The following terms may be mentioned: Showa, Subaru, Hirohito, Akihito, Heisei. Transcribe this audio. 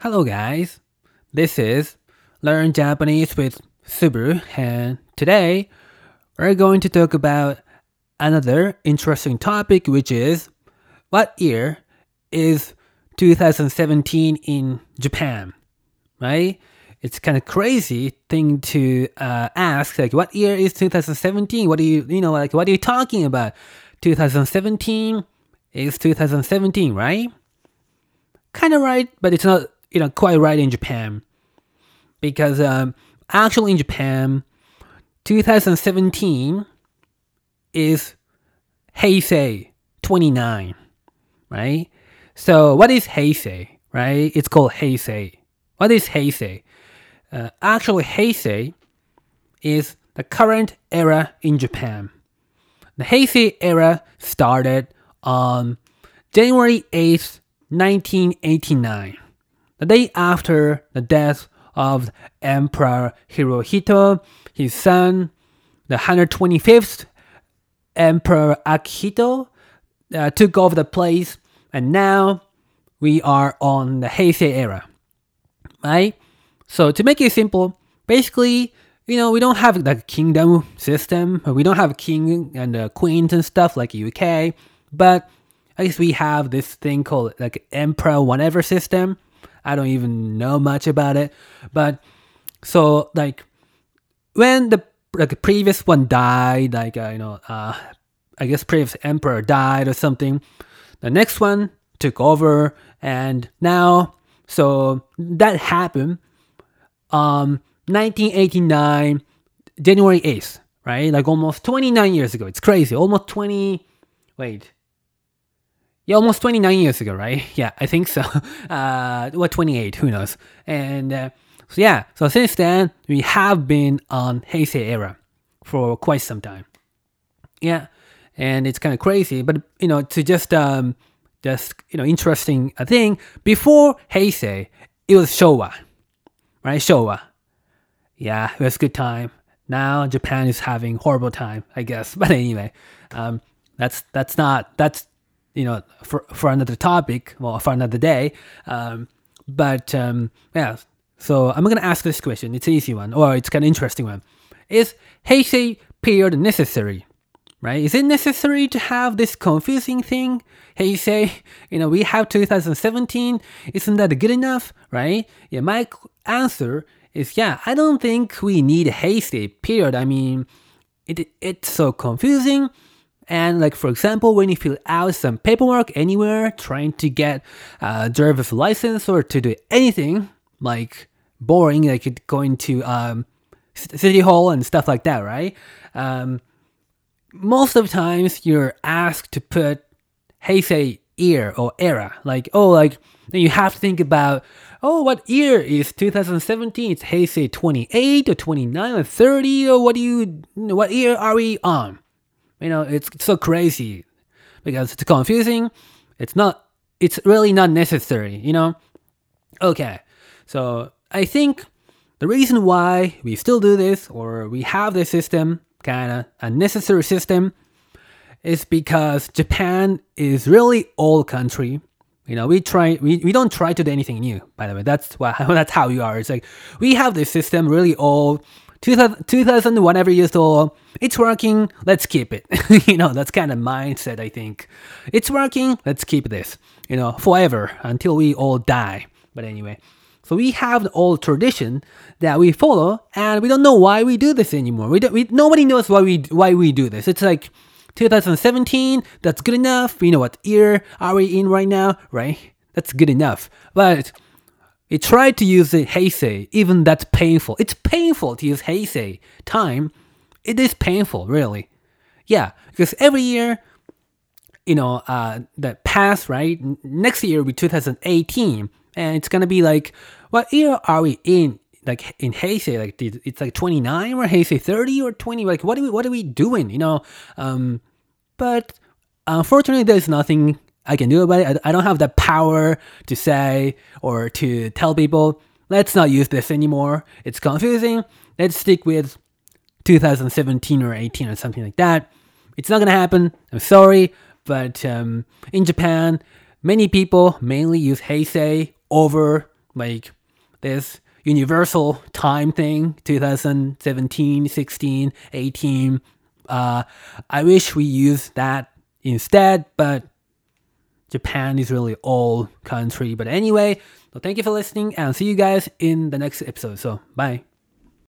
Hello guys, this is Learn Japanese with Subaru, and today we're going to talk about another interesting topic, which is what year is 2017 in Japan, right? It's kind of crazy thing to ask, like, what year is 2017? What do what are you talking about? 2017 is 2017, right? Kind of right, but it's not quite right in Japan, because actually in Japan, 2017 is Heisei 29, right? So what is Heisei, right? It's called Heisei. What is Heisei? Actually, Heisei is the current era in Japan. The Heisei era started on January 8th, 1989, the day after the death of Emperor Hirohito, his son, the 125th Emperor Akihito took over the place, and now we are on the Heisei era, right? So to make it simple, basically, we don't have the kingdom system, we don't have king and queens and stuff like UK, but I guess we have this thing called like emperor whatever system. I don't even know much about it. But so like when the previous one died, I guess previous emperor died or something, the next one took over, and now so that happened 1989 January 8th, right? Like almost 29 years ago. It's crazy. Almost 29 years ago, right? Yeah, I think so. 28, who knows? And so since then, we have been on Heisei era for quite some time. Yeah, and it's kind of crazy, but, to just interesting thing. Before Heisei, it was Showa, right? Showa. Yeah, it was a good time. Now Japan is having horrible time, I guess. But anyway, that's for another topic, well, for another day. So I'm going to ask this question. It's an easy one, or it's kind of interesting one. Is Heisei period necessary, right? Is it necessary to have this confusing thing? Heisei, we have 2017. Isn't that good enough, right? Yeah, my answer is, yeah, I don't think we need Heisei period. I mean, it's so confusing. And like, for example, when you fill out some paperwork anywhere, trying to get a driver's license or to do anything like boring, like going to City Hall and stuff like that, right? Most of the times you're asked to put Heisei year or era. Then you have to think about, what year is 2017? It's Heisei 28 or 29 or 30, or what year are we on? It's so crazy because it's confusing. It's really not necessary, Okay, so I think the reason why we still do this, or we have this system, kind of unnecessary system, is because Japan is really old country. We don't try to do anything new, by the way. That's how we are. It's like, we have this system really old, 2000 whatever years old, it's working, let's keep it. That's kind of mindset, I think. It's working, let's keep this, forever, until we all die. But anyway, so we have the old tradition that we follow, and we don't know why we do this anymore. Nobody knows why we do this. It's like 2017, that's good enough. We know what year are we in right now, right? That's good enough. But we tried to use the Heisei, even that's painful. It's painful to use Heisei time. It is painful, really. Yeah, because every year, that passed, right? Next year will be 2018, and it's going to be like, what year are we in? Like in Heisei, like it's like 29 or Heisei 30 or 20. Like what are we doing, But unfortunately, there's nothing I can do about it. I don't have the power to say or to tell people, let's not use this anymore. It's confusing. Let's stick with 2017 or 18 or something like that. It's not going to happen. I'm sorry. But in Japan, many people mainly use Heisei over like this universal time thing, 2017, 16, 18. I wish we used that instead, but Japan is really old country. But anyway, so thank you for listening and see you guys in the next episode. So bye.